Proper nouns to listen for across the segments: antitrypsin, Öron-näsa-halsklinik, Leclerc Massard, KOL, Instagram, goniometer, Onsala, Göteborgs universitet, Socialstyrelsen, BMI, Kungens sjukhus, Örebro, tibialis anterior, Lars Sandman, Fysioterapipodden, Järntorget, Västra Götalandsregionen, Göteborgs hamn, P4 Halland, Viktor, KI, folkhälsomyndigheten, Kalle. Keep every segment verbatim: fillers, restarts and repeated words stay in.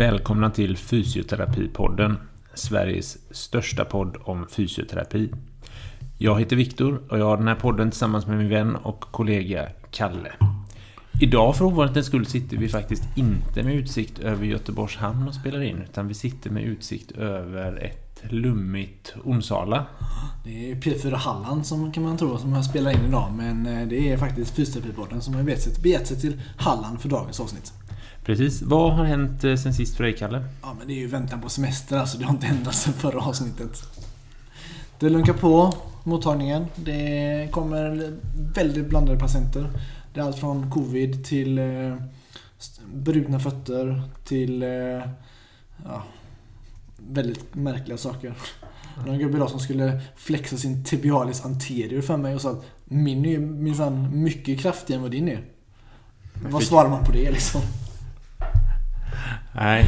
Välkomna till Fysioterapipodden, Sveriges största podd om fysioterapi. Jag heter Viktor och jag har den här podden tillsammans med min vän och kollega Kalle. Idag för ovanlighetens skull sitter vi faktiskt inte med utsikt över Göteborgs hamn och spelar in, utan vi sitter med utsikt över ett lummigt Onsala. Det är P fyra Halland som kan man tro som jag spelar in idag, men det är faktiskt Fysioterapipodden som har begett sig till Halland för dagens avsnitt. Precis. Vad har hänt sen sist för dig, Kalle? Ja, men det är ju väntan på semester, alltså det har inte ändrat sedan förra avsnittet. Det lunkar på mottagningen. Det kommer väldigt blandade patienter. Det är allt från covid till eh, brutna fötter till eh, ja, väldigt märkliga saker. Någon gubbe idag som skulle flexa sin tibialis anterior för mig och sa att min är minsann mycket kraftigare än vad din är. Fick... Vad svarar man på det liksom? Nej,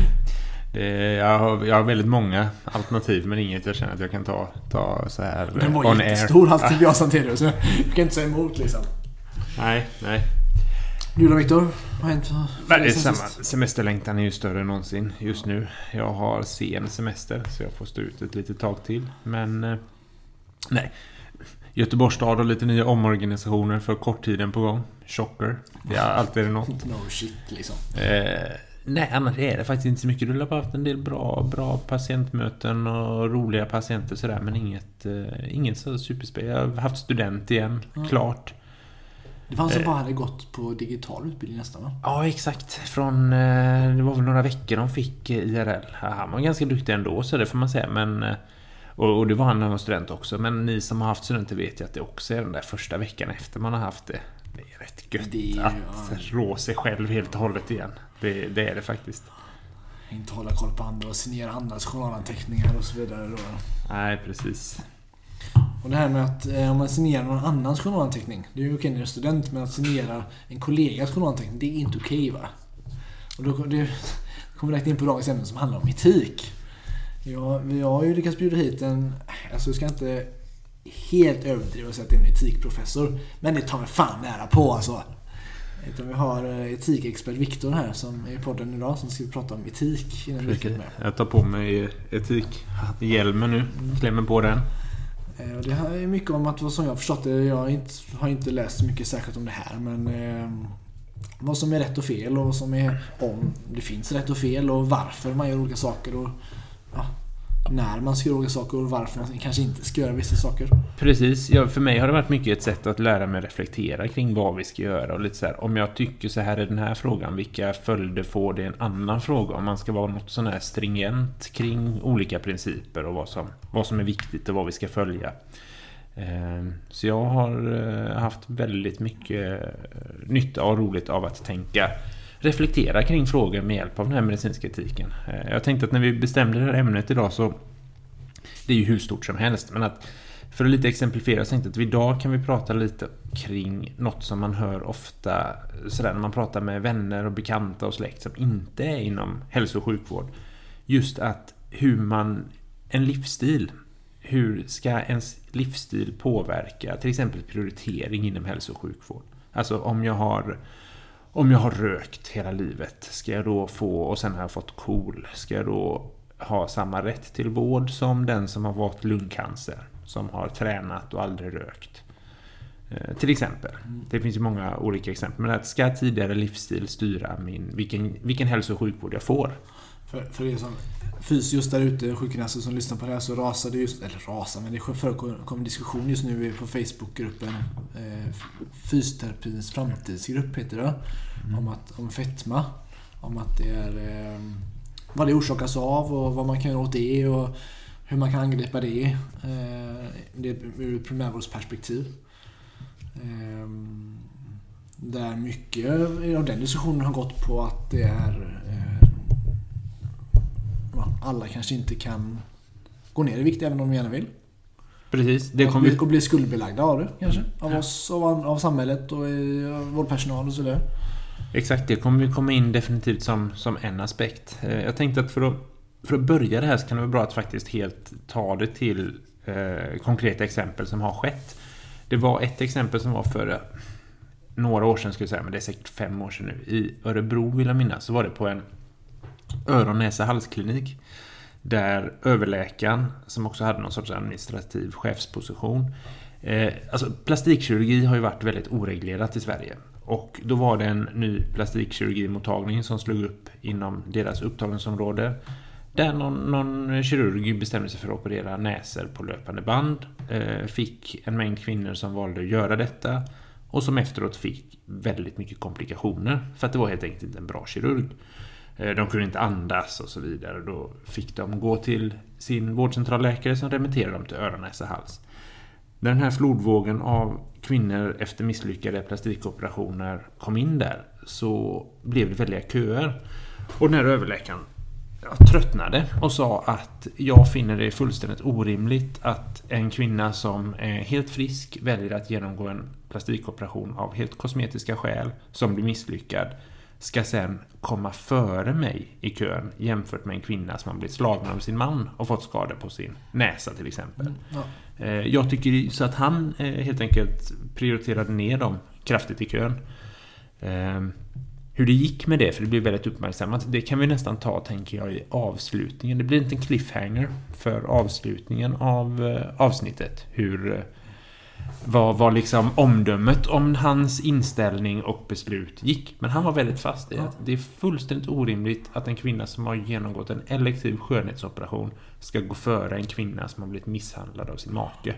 det, jag, har, jag har väldigt många alternativ, men inget jag känner att jag kan ta, ta så här. Den var jättestor hans tibialis anterior, så jag kan inte säga emot liksom. Nej, nej. Du då, Viktor? Vad har hänt? Det är samma. Semesterlängtan är ju större än någonsin just nu. Jag har sen semester så jag får stå ut ett litet tag till. Men nej. Göteborgs stad och lite nya omorganisationer för kort tiden på gång. Shocker. Det är alltid något. No shit liksom. Eh, nej, annars är det faktiskt inte så mycket. Du har bara haft en del bra, bra patientmöten och roliga patienter sådär. Men inget, eh, inget så superspel. Jag har haft student igen, mm. klart. Det fanns som bara hade gått på digital utbildning nästan, va? Ja, exakt. Från, det var väl några veckor de fick I R L. Han var ganska duktig ändå, så det får man säga. Men, och, och det var han när han var student också. Men ni som har haft studenter vet ju att det också är den där första veckan efter man har haft det. Det är rätt gött det, att ja. rå sig själv helt och hållet igen. Det, det är det faktiskt. Inte hålla koll på andra och signera andras journalanteckningar och så vidare. Då. Nej, precis. Och det här med att eh, om man signerar någon annans journalanteckning, det är ju okej när du är student, men att signera en kollegas journalanteckning, det är inte okej, va? Och då det, kommer vi direkt in på dagens ämne som handlar om etik. Ja, jag har ju lyckats bjuda hit en, alltså jag ska inte helt överdriva och säga att det är en etikprofessor, men det tar mig fan nära på alltså. Utan vi har etikexpert Viktor här som är i podden idag som ska prata om etik. Innan vi med. Jag tar på mig etikhjälmen nu, klämmer på den. Det här är mycket om att vad som jag har förstått det, jag har inte läst så mycket särskilt om det här, men eh, vad som är rätt och fel och vad som är om det finns rätt och fel och varför man gör olika saker och ja, när man ska göra olika saker och varför man kanske inte ska göra vissa saker. Precis, ja, för mig har det varit mycket ett sätt att lära mig reflektera kring vad vi ska göra och lite så här, om jag tycker så här i den här frågan, vilka följder får det en annan fråga, om man ska vara något sån här stringent kring olika principer och vad som, vad som är viktigt och vad vi ska följa. Så jag har haft väldigt mycket nytta och roligt av att tänka reflektera kring frågor med hjälp av den här medicinska etiken. Jag tänkte att när vi bestämde det här ämnet idag så det är ju hur stort som helst, men att för att lite exemplifiera så tänkte jag att idag kan vi prata lite kring något som man hör ofta sådär när man pratar med vänner och bekanta och släkt som inte är inom hälso- och sjukvård. Just att hur man, en livsstil, hur ska ens livsstil påverka till exempel prioritering inom hälso- och sjukvård. Alltså om jag har Om jag har rökt hela livet, ska jag då få, och sen har jag fått KOL, ska jag då ha samma rätt till vård som den som har fått lungcancer, som har tränat och aldrig rökt? Eh, till exempel. Det finns ju många olika exempel. Men att ska tidigare livsstil styra min, vilken, vilken hälso- och sjukvård jag får? För, för det som fys just där ute, sjukgymnaster som lyssnar på det här, så rasar det just, eller rasar, men det förekommer diskussion just nu på Facebookgruppen eh, fysioterapins framtidsgrupp heter det, mm. om, att, om fetma, om att det är eh, vad det orsakas av och vad man kan göra åt det och hur man kan angripa det, eh, det ur ett primärvårdsperspektiv. Eh, där mycket av den diskussionen har gått på att det är eh, alla kanske inte kan gå ner i vikt även om de gärna vill. Precis. Det kommer bli, bli skuldbelagda av det kanske. Av ja. oss, av, av samhället och i, av vår personal och sådär. Exakt, det kommer vi komma in definitivt som, som en aspekt. Jag tänkte att för att, för att börja det här så kan det vara bra att faktiskt helt ta det till eh, konkreta exempel som har skett. Det var ett exempel som var för några år sedan skulle jag säga, men det är säkert fem år sedan nu. I Örebro vill jag minnas så var det på en Öron-näsa-halsklinik, där överläkaren, som också hade någon sorts administrativ chefsposition, eh, alltså plastikkirurgi har ju varit väldigt oreglerat i Sverige, och då var det en ny plastikkirurgimottagning som slog upp inom deras upptagningsområde, där någon, någon kirurg bestämde sig för att operera näser på löpande band, eh, fick en mängd kvinnor som valde att göra detta och som efteråt fick väldigt mycket komplikationer för att det var helt enkelt inte en bra kirurg. De kunde inte andas och så vidare. Då fick de gå till sin vårdcentralläkare som remitterade dem till öron, näsa, hals. Den här flodvågen av kvinnor efter misslyckade plastikoperationer kom in där, så blev det väldiga köer. Och den här överläkaren tröttnade och sa att jag finner det fullständigt orimligt att en kvinna som är helt frisk väljer att genomgå en plastikoperation av helt kosmetiska skäl som blir misslyckad ska sen komma före mig i kön jämfört med en kvinna som har blivit slagen av sin man och fått skador på sin näsa till exempel. Ja. Jag tycker så att han helt enkelt prioriterade ner dem kraftigt i kön. Hur det gick med det, för det blir väldigt uppmärksammat, det kan vi nästan ta, tänker jag, i avslutningen. Det blir inte en cliffhanger för avslutningen av avsnittet. Hur... Vad var liksom omdömet om hans inställning och beslut gick. Men han var väldigt fast i att det är fullständigt orimligt att en kvinna som har genomgått en elektiv skönhetsoperation ska gå före en kvinna som har blivit misshandlad av sin make.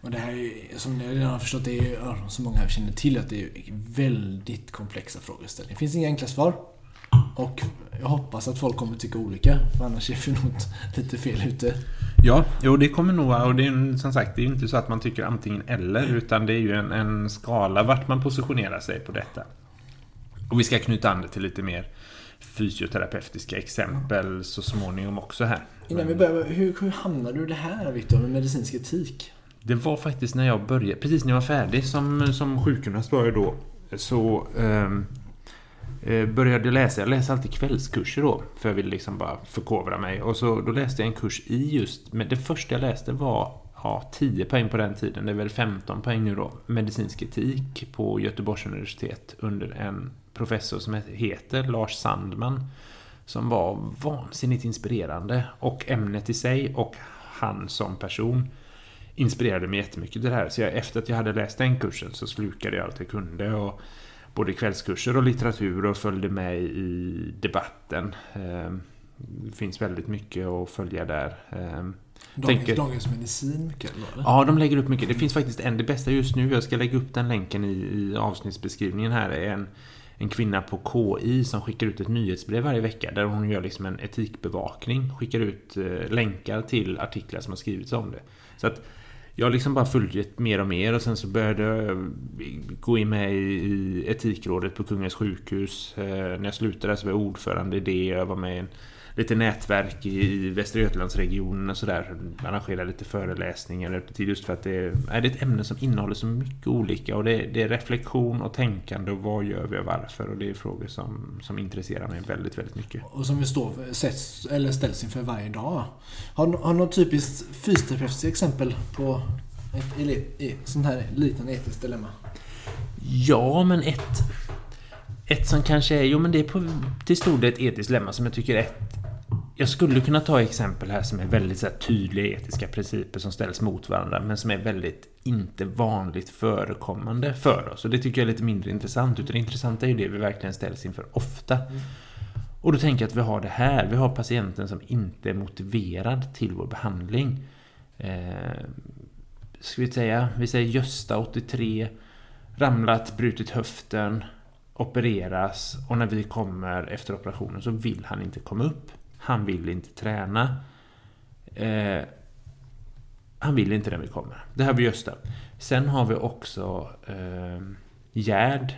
Och det här är ju, som ni redan har förstått, det är ju så många känner till att det är väldigt komplexa frågeställningar. Det finns inga enkla svar. Och jag hoppas att folk kommer tycka olika, för annars är det något lite fel ute. Ja, jo, det kommer nog, och det är, som sagt, det är inte så att man tycker antingen eller, utan det är ju en, en skala vart man positionerar sig på detta. Och vi ska knyta an det till lite mer fysioterapeutiska exempel så småningom också här. Innan vi börjar, hur, hur hamnade du det här, Viktor, med medicinsk etik? Det var faktiskt när jag började, precis när jag var färdig som, som sjukgymnast var jag då, så... Um, började läsa, jag läste alltid kvällskurser då, för jag ville liksom bara förkovra mig, och så då läste jag en kurs i just, men det första jag läste var ja, tio poäng på den tiden, det är väl femton poäng nu då, medicinsk etik på Göteborgs universitet under en professor som heter Lars Sandman, som var vansinnigt inspirerande, och ämnet i sig och han som person inspirerade mig jättemycket det här, så jag, efter att jag hade läst den kursen så slukade jag allt jag kunde, och både kvällskurser och litteratur, och följde med i debatten. Det finns väldigt mycket att följa där. Dagens, Tänker, dagens medicin mycket? Eller? Ja, de lägger upp mycket. Det finns faktiskt en, det bästa just nu, jag ska lägga upp den länken i, i avsnittsbeskrivningen här, är en, en kvinna på K I som skickar ut ett nyhetsbrev varje vecka där hon gör liksom en etikbevakning, skickar ut länkar till artiklar som har skrivits om det. Så att jag har liksom bara följt mer och mer, och sen så började jag gå in med i etikrådet på Kungens sjukhus. När jag slutade så var jag ordförande i det, jag var med i en, lite nätverk i Västra Götalandsregionen och sådär. Arrangerade lite föreläsningar just för att det är, det är ett ämne som innehåller så mycket olika, och det är, det är reflektion och tänkande, och vad gör vi och varför, och det är frågor som, som intresserar mig väldigt, väldigt mycket. Och som vi står, sätts, eller ställs inför varje dag. Har du något typiskt fysioterapeutiskt exempel på ett, ett, ett sånt här liten etiskt dilemma? Ja, men ett... Ett som kanske är, jo men det är på, till stor del ett etiskt dilemma som jag tycker är ett, jag skulle kunna ta exempel här som är väldigt så här tydliga etiska principer som ställs mot varandra, men som är väldigt inte vanligt förekommande för oss, och det tycker jag är lite mindre intressant, utan det intressanta är ju det vi verkligen ställs inför ofta. Mm. Och då tänker jag att vi har det här, vi har patienten som inte är motiverad till vår behandling. Eh, ska vi säga, vi säger Gösta, åttiotre, ramlat, brutit höften, opereras, och när vi kommer efter operationen så vill han inte komma upp. Han vill inte träna. Eh, han vill inte när vi kommer. Det här var Gösta. Sen har vi också eh, Gerd,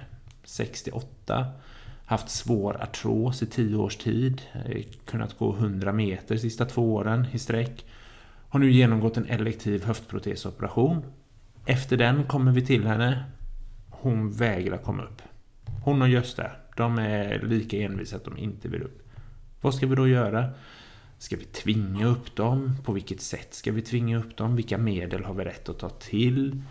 sextioåtta. Haft svår artros i tio års tid. Eh, kunnat gå hundra meter sista två åren i sträck. Har nu genomgått en elektiv höftprotesoperation. Efter den kommer vi till henne. Hon vägrar komma upp. Hon och Gösta, de är lika envisa att de inte vill upp. Vad ska vi då göra? Ska vi tvinga upp dem? På vilket sätt ska vi tvinga upp dem? Vilka medel har vi rätt att ta till?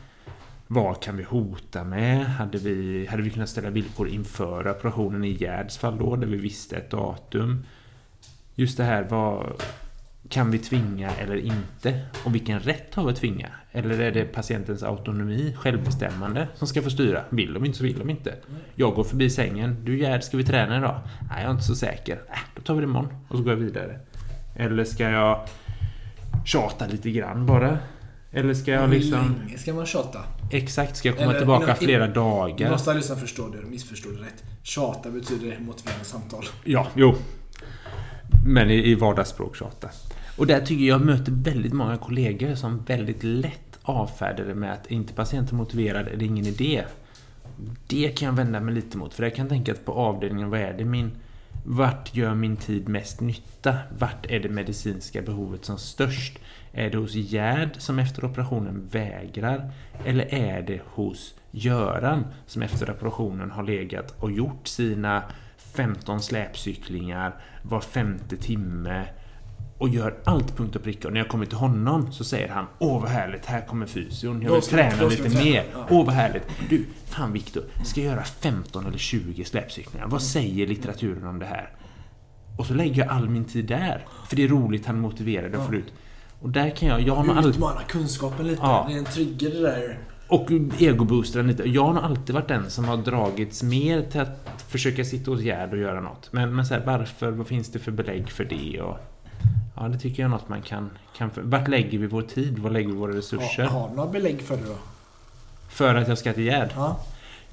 Vad kan vi hota med? Hade vi, hade vi kunnat ställa villkor inför operationen i Gärds fall då, där vi visste ett datum? Just det här, vad kan vi tvinga eller inte? Och vilken rätt har vi att tvinga? Eller är det patientens autonomi, självbestämmande som ska få styra? Vill de inte så vill de inte. Jag går förbi sängen. Du Gärd, ska vi träna idag? Nej, jag är inte så säker. Äh, då tar vi det imorgon och så går jag vidare. Eller ska jag tjata lite grann bara? Eller ska jag liksom... Ska man tjata? Exakt, ska jag komma eller, tillbaka eller, flera eller, dagar? Du måste lyssna, förstå det, missförstå det rätt. Tjata betyder motiverande samtal. Ja, jo. Men i, i vardagsspråk tjata. Och där tycker jag möter väldigt många kollegor som väldigt lätt avfärdar det med att inte patienten motiverad är ingen idé. Det kan jag vända mig lite mot. För jag kan tänka att på avdelningen, vad är det min... Vart gör min tid mest nytta? Vart är det medicinska behovet som störst? Är det hos Gärd som efter operationen vägrar? Eller är det hos Göran som efter operationen har legat och gjort sina femton släpcyklingar var femte timme och gör allt punkt och pricka? Och när jag kommer till honom så säger han: åh vad härligt, här kommer fysion. Jag vill träna lite mer. Åh vad härligt. Du, fan Viktor, ska jag göra femton eller tjugo släpcyklingar? Vad säger litteraturen om det här? Och så lägger jag all min tid där. För det är roligt, han motiverade och får ut. Och där kan jag... jag har utmana all... kunskapen lite. Ja. Det är en trigger det där. Och egoboostrar lite. Jag har nog alltid varit den som har dragits mer till att försöka sitta åt Gärd och göra något. Men, men så här, varför? Vad finns det för belägg för det? Och... ja, det tycker jag är något man kan... kan för... Vart lägger vi vår tid? Var lägger vi våra resurser? Ja, har du några belägg för det då? För att jag ska till Gärd? Ja.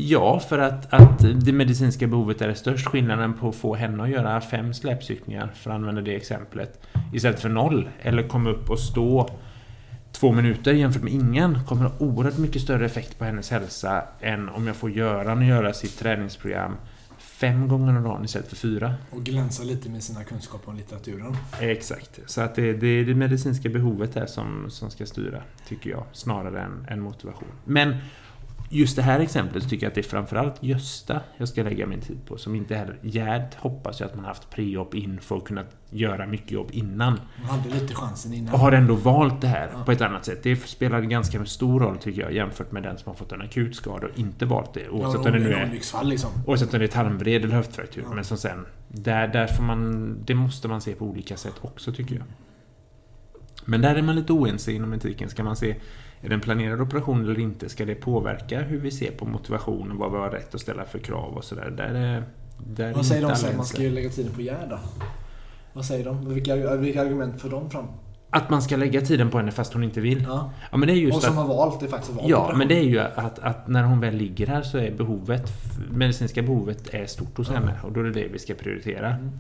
Ja, för att, att det medicinska behovet är det störst. Skillnaden på att få henne att göra fem släpcykningar, för att använda det exemplet, istället för noll, eller komma upp och stå två minuter jämfört med ingen, kommer ha oerhört mycket större effekt på hennes hälsa än om jag får göra och göra sitt träningsprogram fem gånger om dagen istället för fyra. Och glänsa lite med sina kunskaper om litteraturen. Exakt. Så att det, det är det medicinska behovet här som, som ska styra, tycker jag, snarare än, än motivation. Men just det här exemplet tycker jag att det är framförallt Gösta jag ska lägga min tid på, som inte heller Gärd. Hoppas jag att man har haft pre-op info och kunnat göra mycket jobb innan. Man hade lite chansen innan. Och har ändå valt det här ja. På ett annat sätt. Det spelar ganska stor roll tycker jag, jämfört med den som har fått en akut skada och inte valt det. Oavsett ja, om det nu är lyxfall, liksom. Oavsett om det är tarmvred eller höftfraktur. Ja. Men som sen, där, där får man, det måste man se på olika sätt också tycker jag. Men där är man lite oense inom etiken. Ska man se, är det en planerad operation eller inte? Ska det påverka hur vi ser på motivation och vad vi har rätt att ställa för krav och sådär? Där är, där vad säger de som man ska ju lägga tiden på Gärd då? Vad säger de? Vilka, vilka argument för dem fram? Att man ska lägga tiden på henne fast hon inte vill. Ja. Ja, men det är just och som att, har valt, det faktiskt valt. Ja, men det är ju att, att när hon väl ligger här så är behovet, medicinska behovet är stort hos henne. Ja. Och då är det det vi ska prioritera. Mm.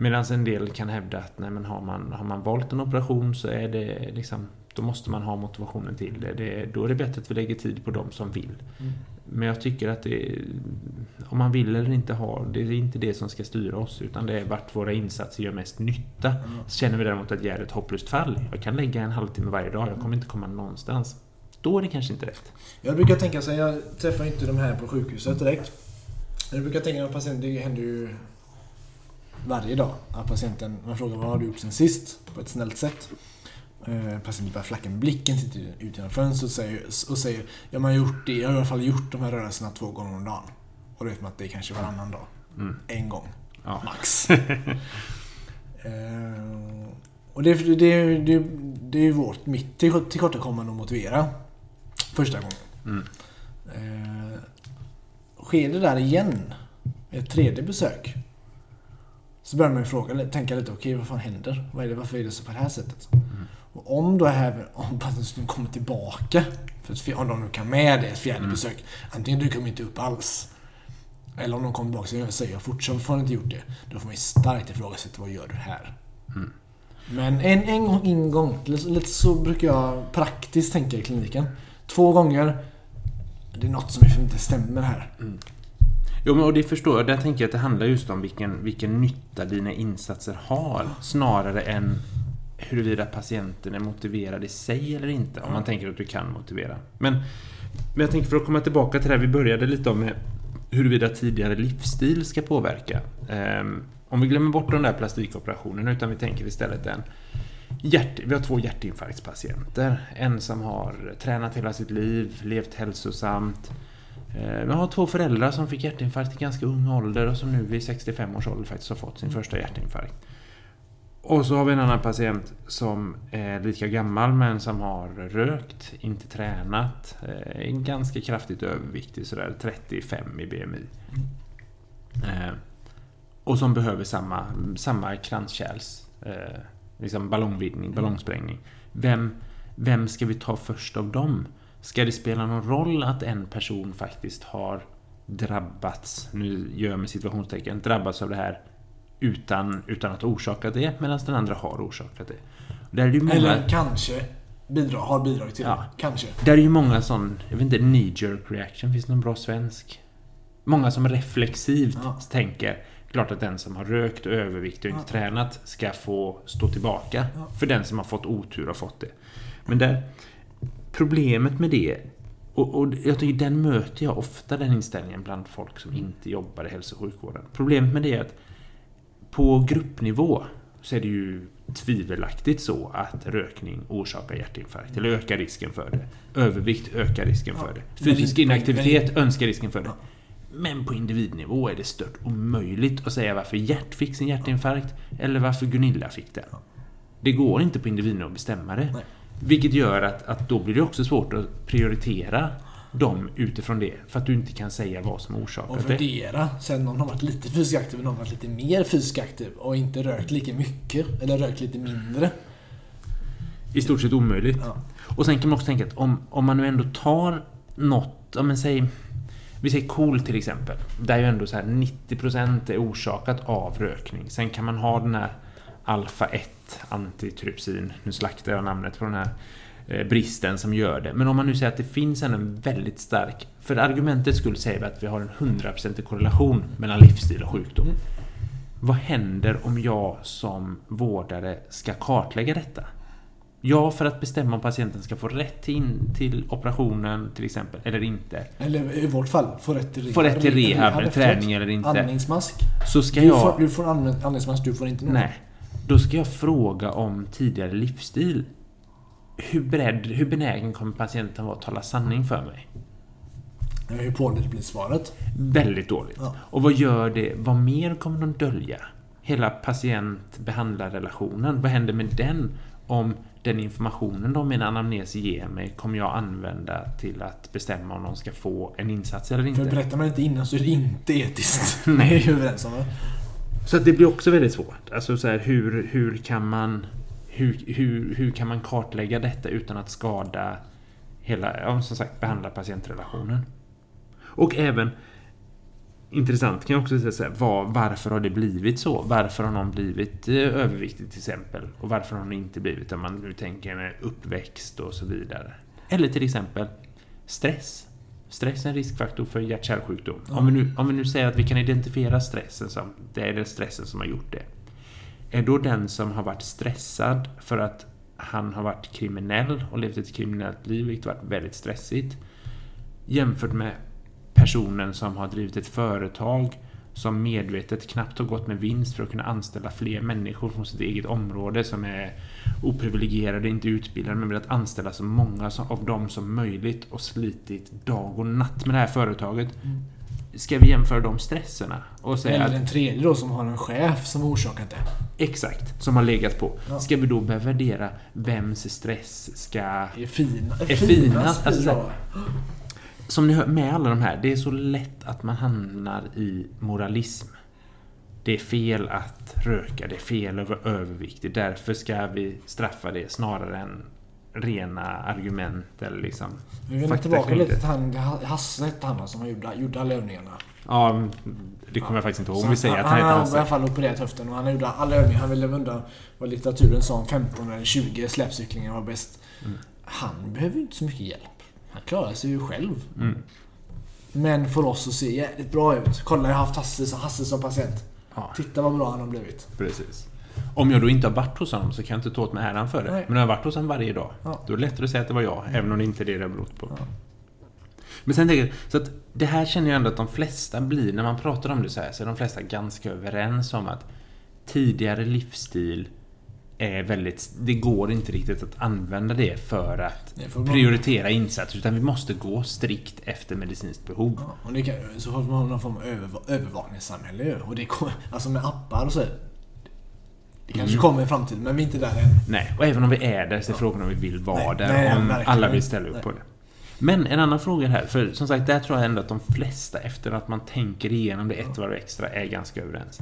Medan en del kan hävda att nej, men har, man, har man valt en operation så är det liksom, då måste man ha motivationen till det. det. Då är det bättre att vi lägger tid på de som vill. Mm. Men jag tycker att det, om man vill eller inte har, det är inte det som ska styra oss. Utan det är vart våra insatser gör mest nytta. Mm. Känner vi däremot att Gärd är ett hopplöst fall. Jag kan lägga en halvtimme varje dag, jag kommer inte komma någonstans. Då är det kanske inte rätt. Jag brukar tänka så här, jag träffar inte de här på sjukhuset direkt. Jag brukar tänka att patienten, det händer ju... varje dag att patienten, man frågar vad har du gjort sen sist på ett snällt sätt, eh, patienten bara flackar med blicken, sitter ut genom fönstret och säger, och säger ja, man har gjort det, jag har i alla fall gjort de här rörelserna två gånger om dagen, och då vet man att det är kanske varannan dag, mm. en gång ja. max eh, och det är det, det, det är vårt mitt till, till korta kommande att motivera första gången. mm. eh, sker det där igen ett tredje besök, så börjar man ju fråga, tänka lite, okej, vad fan händer? Vad är det, varför är det så på det här sättet? Mm. Och om då här, om patienten kommer tillbaka, för om de nu kan med det ett fjärde mm. besök, antingen du kommer inte upp alls, eller om de kommer tillbaka och säger, jag fortfarande får inte gjort det, då får man ju starkt ifrågasätta, vad gör du här? Mm. Men en, en gång, en gång, lite så brukar jag praktiskt tänka i kliniken. Två gånger, det är något som inte stämmer här. Mm. Jo, men och det förstår jag. Där tänker jag att det handlar just om vilken, vilken nytta dina insatser har, snarare än huruvida patienten är motiverad i sig eller inte, om man tänker att du kan motivera. Men, men jag tänker, för att komma tillbaka till det här, vi började lite om huruvida tidigare livsstil ska påverka. Um, om vi glömmer bort de där plastikoperationerna, utan vi tänker istället den Hjärt, vi har två hjärtinfarktspatienter. En som har tränat hela sitt liv, levt hälsosamt. Vi har två föräldrar som fick hjärtinfarkt i ganska ung ålder och som nu vid sextiofem års ålder faktiskt har fått sin första hjärtinfarkt. Och så har vi en annan patient som är lika gammal men som har rökt, inte tränat, är ganska kraftigt överviktig, sådär trettiofem i B M I. Mm. Och som behöver samma, samma kranskärls, liksom ballongvidgning, ballongsprängning. Vem, vem ska vi ta först av dem? Ska det spela någon roll att en person faktiskt har drabbats, nu gör jag med situationstecken, drabbats av det här utan, utan att orsaka det, medan den andra har orsakat det? Där är det många... Eller kanske bidra, har bidragit till det. Ja. Kanske. Där är ju många sån, jag vet inte, knee-jerk reaction, finns det någon bra svensk? Många som reflexivt ja. tänker, klart att den som har rökt och övervikt och inte ja. tränat ska få stå tillbaka ja. för den som har fått otur har fått det. Men där... Problemet med det, och, och jag tycker den möter jag ofta, den inställningen bland folk som inte jobbar i hälso- och sjukvården. Problemet med det är att på gruppnivå så är det ju tvivelaktigt så att rökning orsakar hjärtinfarkt eller ökar risken för det. Övervikt ökar risken ja, för det. Fysisk inaktivitet men... önskar risken för det. Men på individnivå är det stört omöjligt att säga varför Gert fick sin hjärtinfarkt eller varför Gunilla fick den. Det går inte på individnivå att bestämma det. Nej. Vilket gör att, att då blir det också svårt att prioritera dem utifrån det. För att du inte kan säga vad som orsakat det. Och värdera. Sen någon har varit lite fysiskt aktiv och någon har varit lite mer fysiskt aktiv. Och inte rökt lika mycket. Eller rökt lite mindre. I stort sett omöjligt. Ja. Och sen kan man också tänka att om, om man nu ändå tar något. Om man säger, vi säger KOL till exempel. Där ju ändå så här nittio procent är orsakat av rökning. Sen kan man ha den här alfa ett. Antitrypsin, nu slaktar jag namnet på den här eh, bristen som gör det. Men om man nu säger att det finns en väldigt stark, för argumentet skulle säga att vi har en hundra procent korrelation mellan livsstil och sjukdom. Mm. Vad händer om jag som vårdare ska kartlägga detta? Ja, för att bestämma om patienten ska få rätt in till operationen till exempel, eller inte. Eller i vårt fall, få rätt till rehab, få rätt till rehab, rehab träning eller inte. Andningsmask. Så ska jag... du, får, du får andningsmask, du får inte någon. Nej. Då ska jag fråga om tidigare livsstil. Hur, beredd, hur benägen kommer patienten vara att tala sanning för mig? Hur påligt blir svaret? Väldigt dåligt. Ja. Och vad gör det? Vad mer kommer de dölja? Hela patient-behandlarrelationen. Vad händer med den om den informationen de min anamnes ger mig kommer jag använda till att bestämma om de ska få en insats eller inte? För berättar man inte innan så är det inte etiskt. Nej, hur är det som är? Så att det blir också väldigt svårt. Alltså så här, hur, hur, kan man, hur, hur, hur kan man kartlägga detta utan att skada hela, ja, som sagt, behandla patientrelationen. Och även, intressant kan jag också säga, var, varför har det blivit så? Varför har någon blivit överviktig till exempel? Och varför har någon inte blivit, om man nu tänker med uppväxt och så vidare? Eller till exempel stress. Stress är en riskfaktor för hjärt-kärlsjukdom. Om vi, nu, om vi nu säger att vi kan identifiera stressen som, det är den stressen som har gjort det. Är då den som har varit stressad för att han har varit kriminell och levt ett kriminellt liv, vilket varit väldigt stressigt, jämfört med personen som har drivit ett företag som medvetet knappt har gått med vinst för att kunna anställa fler människor från sitt eget område som är oprivilegierade, inte utbildade, men vill att anställa så många av dem som möjligt och slitit dag och natt med det här företaget. Ska vi jämföra de stresserna? Och säga eller en tredje då som har en chef som orsakat det. Exakt, som har legat på. Ja. Ska vi då börja värdera vems stress ska... Är fina. Är finast. Alltså, som ni hör med alla de här, det är så lätt att man hamnar i moralism. Det är fel att röka, det är fel att vara överviktig. Därför ska vi straffa det snarare än rena argument eller liksom... Vi vänder tillbaka lite till han, Hasse hette han som gjorde, gjorde alla övningarna. Ja, det kommer jag faktiskt inte ihåg om vi säger att han hette Hasse. Han har i alla fall opererat höften och han gjorde alla övningar. Han ville undra vad litteraturen sa om femton eller tjugo släpcyklingar var bäst. Mm. Han behöver inte så mycket hjälp. Han klarar sig ju själv. Mm. Men för oss så ser jävligt bra ut. Kolla, jag har haft Hasse, Hasse som patient. Ja. Titta vad bra han har blivit. Precis. Om jag då inte har varit hos honom så kan jag inte ta åt mig äran för det. Nej. Men om jag har varit hos honom varje dag, ja. Då är det lättare att säga att det var jag. Mm. Även om det inte är det jag berott på. Ja. Men sen tänker jag, så att det här känner jag ändå att de flesta blir, när man pratar om det så här, så är de flesta ganska överens om att tidigare livsstil är väldigt, det går inte riktigt att använda det för att Nej, för prioritera man... insatser, utan vi måste gå strikt efter medicinskt behov. Ja, och det kan, så har man någon form av överva- övervakningssamhälle, och det kommer, alltså med appar och så. Det kanske mm. kommer i framtiden, men vi är inte där än. Nej, och även om vi är där så är ja. frågan om vi vill vara nej, där, nej, om alla vill ställa upp nej. på det. Men en annan fråga här, för som sagt, där tror jag ändå att de flesta, efter att man tänker igenom det ett varv extra, är ganska överens.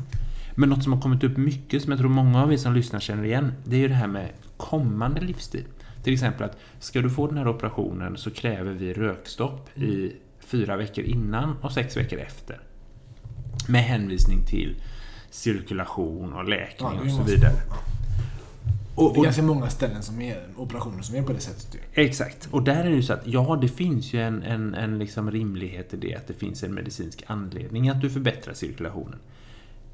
Men något som har kommit upp mycket, som jag tror många av er som lyssnar känner igen, det är ju det här med kommande livsstil. Till exempel att ska du få den här operationen så kräver vi rökstopp mm. i fyra veckor innan och sex veckor efter. Med hänvisning till cirkulation och läkning ja, och så vidare. Och, och, det är ganska många ställen som är operationer som är på det sättet. Exakt. Och där är det ju så att ja, det finns ju en, en, en liksom rimlighet i det, att det finns en medicinsk anledning att du förbättrar cirkulationen.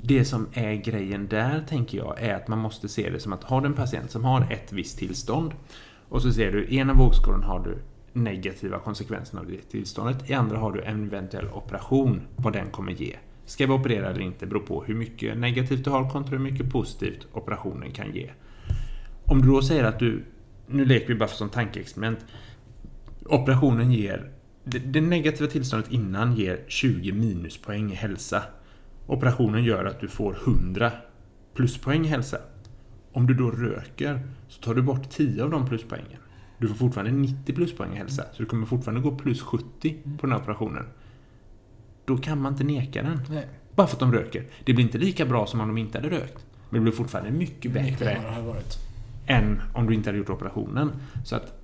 Det som är grejen där, tänker jag, är att man måste se det som att har du en patient som har ett visst tillstånd, och så ser du, i ena vågskålen har du negativa konsekvenser av det tillståndet, i andra har du en eventuell operation, vad den kommer ge. Ska vi operera eller inte beror på hur mycket negativt du har kontra hur mycket positivt operationen kan ge. Om du då säger att du, nu leker vi bara för som tankeexperiment, operationen ger, det, det negativa tillståndet innan ger tjugo minuspoäng i hälsa. Operationen gör att du får hundra pluspoäng i hälsa. Om du då röker så tar du bort tio av de pluspoängen. Du får fortfarande nittio pluspoäng i hälsa, så du kommer fortfarande gå plus sjuttio på den här operationen. Då kan man inte neka den. Nej. Bara för att de röker. Det blir inte lika bra som om de inte hade rökt. Men det blir fortfarande mycket bättre än om du inte hade gjort operationen. Så att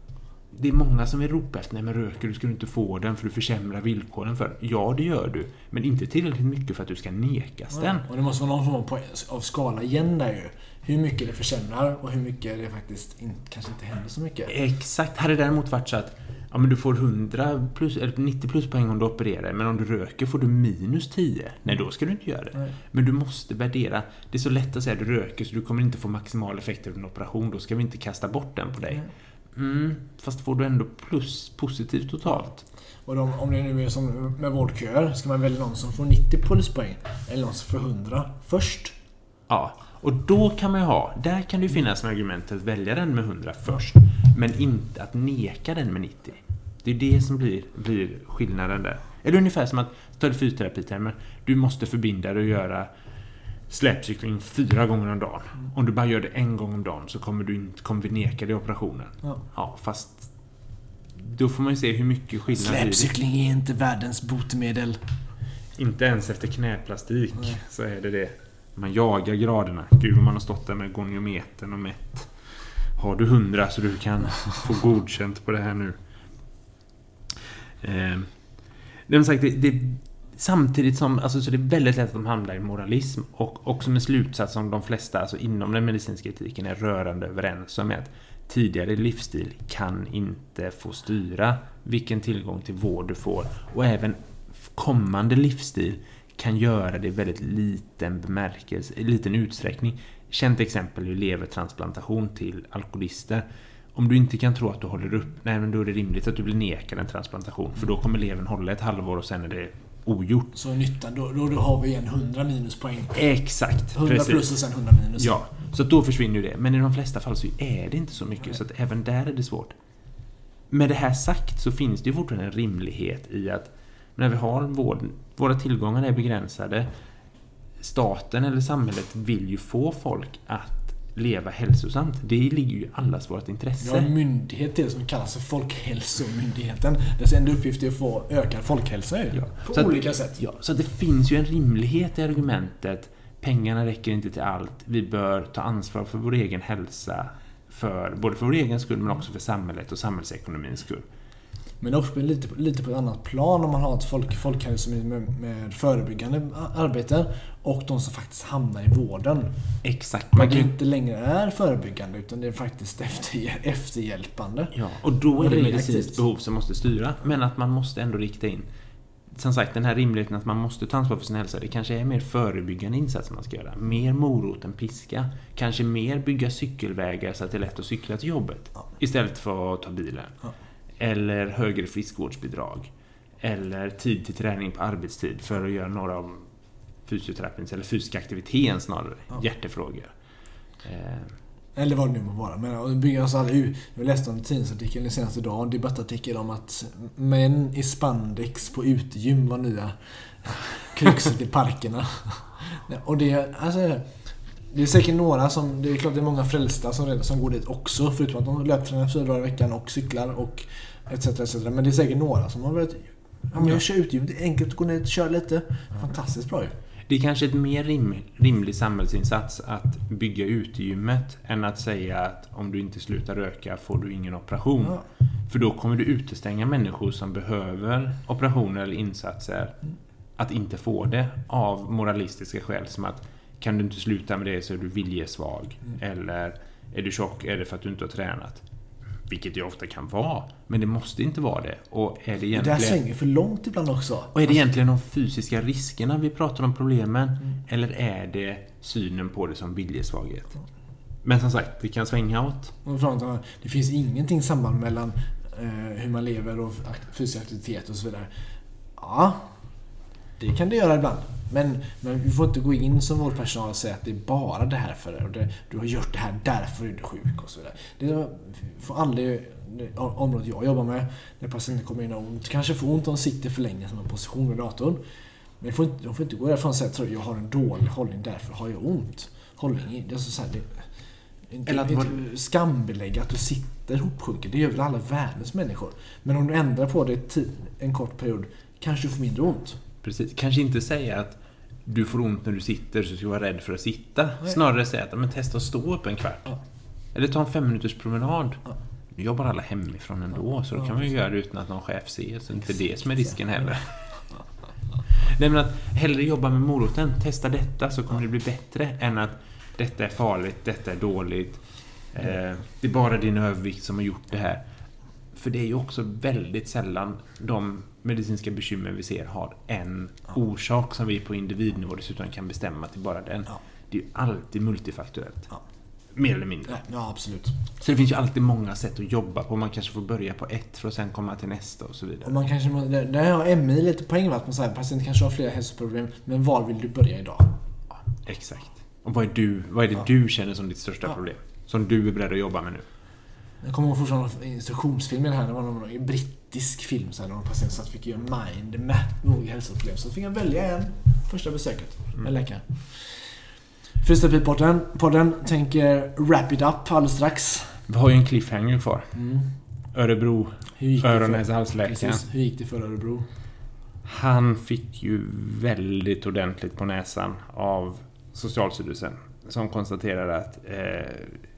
det är många som vill ropa efter, nej men röker, du ska inte få den för du försämrar villkoren för den. Ja, det gör du, men inte tillräckligt mycket för att du ska nekas den. Ja, och det måste vara någon form av skala igen där ju. Hur mycket det försämrar och hur mycket det faktiskt in, kanske inte händer så mycket. Exakt, hade det däremot varit så att ja, men du får hundra plus, eller nittio plus poäng om du opererar, men om du röker får du minus tio. Nej, då ska du inte göra det. Nej. Men du måste värdera. Det är så lätt att säga att du röker så du kommer inte få maximal effekt av en operation, då ska vi inte kasta bort den på dig. Nej. Mm, fast får du ändå plus positivt totalt. Och de, om det nu är som med vårdköer, ska man välja någon som får nittio pluspoäng eller någon som får hundra först. Ja, och då kan man ju ha, där kan det finnas som argument att välja den med hundra först, men inte att neka den med nittio. Det är det som blir, blir skillnaden där. Eller ungefär som att ta fysioterapitermer, du måste förbinda dig och göra släpcykling fyra gånger om dagen. Om du bara gör det en gång om dagen så kommer du inte kommer vi neka dig operationen. Ja. Ja, fast då får man ju se hur mycket skillnad släpcykling är inte världens botemedel. Inte ens efter knäplastik ja. så är det det. Man jagar graderna. Gud, om man har stått där med goniometern och mätt. Har du hundra så du kan få godkänt på det här nu. Eh, det har sagt, det, det samtidigt som, alltså, så det är väldigt lätt att de hamnar i moralism, och också med slutsats som de flesta, alltså inom den medicinska etiken, är rörande överens om att tidigare livsstil kan inte få styra vilken tillgång till vård du får, och även kommande livsstil kan göra det i väldigt liten bemärkelse, i liten utsträckning. Känt exempel är levertransplantation till alkoholister. Om du inte kan tro att du håller upp, nej, men då är det rimligt att du blir nekad en transplantation, för då kommer levern hålla ett halvår och sen är det ogjort. Så nyttan, då, då, då har vi en hundra minuspoäng. Exakt. hundra precis. Plus och sen hundra minus. Ja, så då försvinner ju det. Men i de flesta fall så är det inte så mycket. Nej. Så att även där är det svårt. Med det här sagt så finns det ju fortfarande en rimlighet i att när vi har vård, våra tillgångar är begränsade. Staten eller samhället vill ju få folk att leva hälsosamt. Det ligger ju i allas vårt intresse. Vi har en myndighet till som kallas för folkhälsomyndigheten. Dess enda uppgift är att få ökad folkhälsa ja. på så olika att, sätt. Ja, så att det finns ju en rimlighet i argumentet. Pengarna räcker inte till allt. Vi bör ta ansvar för vår egen hälsa. För, både för vår egen skull men också för samhället och samhällsekonomins skull. Men det också lite, lite på ett annat plan om man har ett folk, folkhälsa med, med förebyggande arbete och de som faktiskt hamnar i vården. Exakt. Man, man kan inte längre är förebyggande utan det är faktiskt efter, efterhjälpande. Ja, och då är det medicinskt behov som måste styra, men att man måste ändå rikta in. Som sagt, den här rimligheten att man måste ta ansvar för sin hälsa, det kanske är mer förebyggande insats man ska göra. Mer morot än piska. Kanske mer bygga cykelvägar så att det är lätt att cykla till jobbet ja. istället för att ta bilen. Ja. Eller högre friskvårdsbidrag. Eller tid till träning på arbetstid för att göra några av fysioterapins eller fysisk aktiviteten snarare. Ja. Hjärtefrågor. Eller vad det nu må vara. Men byggas alla ut. Jag läste en tidningsartikel i senaste dag, en debattartikel om att män i spandex på utegym var nya kruxet i parkerna. Och det, alltså, det är säkert några som, det är klart det är många frälsta som, som går dit också, förutom att de löptränar fyra dagar i veckan och cyklar och etc, et cetera. Men det är säkert några som har varit, ja men jag kör utegym, det är enkelt att gå ner och köra lite. Fantastiskt bra ju. Det är kanske ett mer rim, rimlig samhällsinsats att bygga ut gymmet än att säga att om du inte slutar röka får du ingen operation. Ja. För då kommer du utestänga människor som behöver operationer eller insatser att inte få det av moralistiska skäl. Som att kan du inte sluta med det så är du viljesvag. Mm. Eller är du tjock eller för att du inte har tränat. Vilket det ofta kan vara. Men det måste inte vara det. Och är det egentligen... Det här svänger för långt ibland också. Och är det egentligen de fysiska riskerna vi pratar om problemen? Mm. Eller är det synen på det som viljesvaghet? Mm. Men som sagt, det kan svänga åt. Det finns ingenting samband mellan hur man lever och fysisk aktivitet och så vidare. Ja, det kan det göra ibland. Men, men vi får inte gå in som vår personal och säga att det är bara det här för dig och det, du har gjort det här därför är du sjuk och så vidare. Det får aldrig det området jag jobbar med när patienten kommer in och ont, kanske får ont om sitter för länge som en position vid datorn. Men de får inte, de får inte gå därifrån och säga att jag har en dålig hållning därför har jag ont. Hållning, det är så här, det, inte, eller att var... skambelägg att du sitter hopsjuken. Det gör väl alla världens människor. Men om du ändrar på det i en kort period kanske du får mindre ont. Precis. Kanske inte säga att du får ont när du sitter så ska du vara rädd för att sitta. Nej. Snarare säga att men testa att stå upp en kvart. Ja. Eller ta en fem minuters promenad. Ja. Nu jobbar alla hemifrån ändå, ja. Så då kan man ju göra det utan att någon chef ser. Så inte det som är risken heller. Nej, men att hellre jobba med moroten. Testa detta så kommer det bli bättre än att detta är farligt, detta är dåligt. Eh, det är bara din övervikt som har gjort det här. För det är ju också väldigt sällan de medicinska bekymmer vi ser har en ja. orsak som vi på individnivå dessutom kan bestämma till bara den. Ja. Det är ju alltid multifaktuellt. Ja. Mer eller mindre. Ja, ja, absolut. Så det finns ju alltid många sätt att jobba på. Man kanske får börja på ett för att sen komma till nästa och så vidare. Och man kanske, där har Emil lite poäng att man säger patienten kanske har flera hälsoproblem, men var vill du börja idag? Ja, exakt. Och vad är, du, vad är det ja. du känner som ditt största ja. problem? Som du är beredd att jobba med nu? Jag kommer ihåg från instruktionsfilmen här. Det var någon brittisk film så här, någon patient så att fick göra mind map med olika hälsoproblem. Så fick jag välja en första besöket med mm. läkaren. Fysioterapipodden podden tänker wrap it up alldeles strax. Vi har ju en cliffhanger kvar. Mm. Örebro, öron-näsa-halsläkaren. Hur gick det för Örebro? Han fick ju väldigt ordentligt på näsan av Socialstyrelsen. Som konstaterar att eh,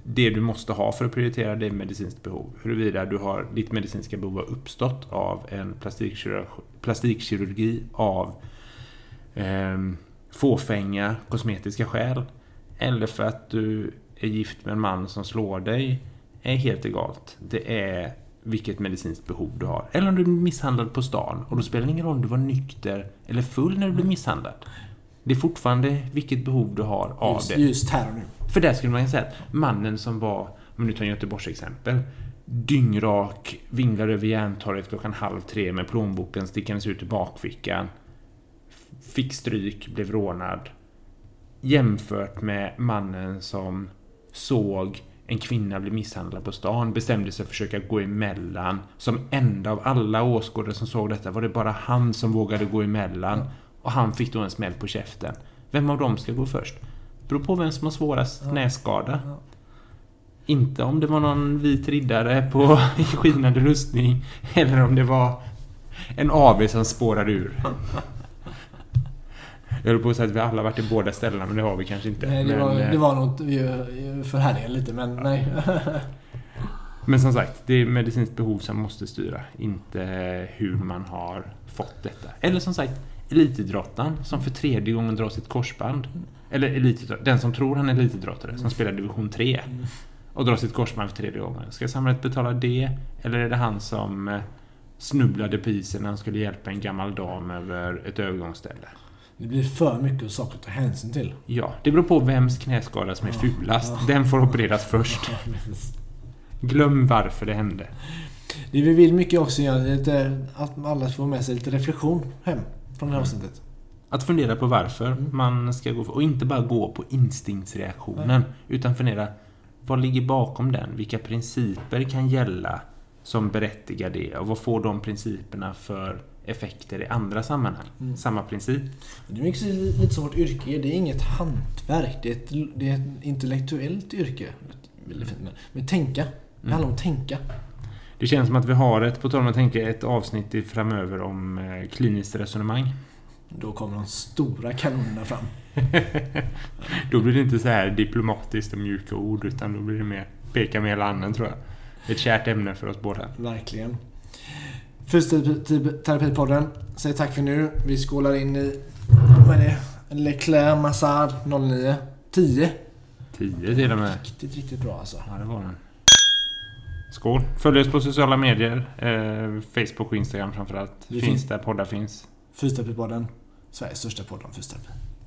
det du måste ha för att prioritera det är medicinskt behov. Huruvida du har, ditt medicinska behov har uppstått av en plastikkirurgi, plastikkirurgi av eh, fåfänga kosmetiska skäl. Eller för att du är gift med en man som slår dig är helt egalt. Det är vilket medicinskt behov du har. Eller om du blir misshandlad på stan. Och då spelar det ingen roll om du var nykter eller full när du blir misshandlad. Det är fortfarande vilket behov du har av just, det. Just här och nu. För där skulle man säga att mannen som var, om nu tar Göteborgs exempel, dyngrak, vinglar över Järntorget klockan halv tre med plånboken stickandes ut i bakfickan, fick stryk, blev rånad. Jämfört med mannen som såg en kvinna bli misshandlad på stan, bestämde sig för att försöka gå emellan. Som enda av alla åskådare som såg detta var det bara han som vågade gå emellan. Mm. Och han fick då en smäll på käften. Vem av dem ska gå först? Beror på vem som har svårast ja. nässkada. Ja. Inte om det var någon vit riddare på skinande rustning. Eller om det var en A V som spårar ur. Jag höll på att säga att vi alla varit i båda ställena. Men det har vi kanske inte. Nej, det, men, var, det var något förhärligen lite. Men ja. nej. Men som sagt, det är medicinskt behov som måste styra. Inte hur man har fått detta. Eller som sagt... elitidrottaren som för tredje gången drar sitt korsband. Eller elitidrottare, den som tror han är elitidrottare som spelar division tre och drar sitt korsband för tredje gången. Ska samhället betala det? Eller är det han som snubblade på isen när han skulle hjälpa en gammal dam över ett övergångsställe? Det blir för mycket saker att ta hänsyn till. Ja, det beror på vems knäskada som är fulast. Den får opereras först. Glöm varför det hände. Det vi vill mycket också är att alla får med sig lite reflektion hem. Mm. Att fundera på varför mm. man ska gå för, och inte bara gå på instinktsreaktionen mm. utan fundera, vad ligger bakom den? Vilka principer kan gälla som berättigar det? Och vad får de principerna för effekter i andra sammanhang? Mm. Samma princip. Det är lite som vårt yrke. Det är inget hantverk. Det är ett, det är ett intellektuellt yrke. Men, men tänka. Det handlar om att tänka. Det känns som att vi har ett, på tal om att tänka, ett avsnitt framöver om kliniskt resonemang. Då kommer de stora kanonerna fram. Då blir det inte så här diplomatiskt och mjuka ord, utan då blir det mer peka med hela handen, tror jag. Ett kärt ämne för oss båda. Verkligen. Fysioterapipodden säger tack för nu. Vi skålar in i, vad är det? Leclerc Massard noll nio. tio. tio till och med. Riktigt, riktigt bra alltså. Ja, det var den. Skål. Följ oss på sociala medier. Eh, Facebook och Instagram framförallt. Finns fin- där poddar finns. Fysioterapipodden. Sveriges största podd om fysioterapi.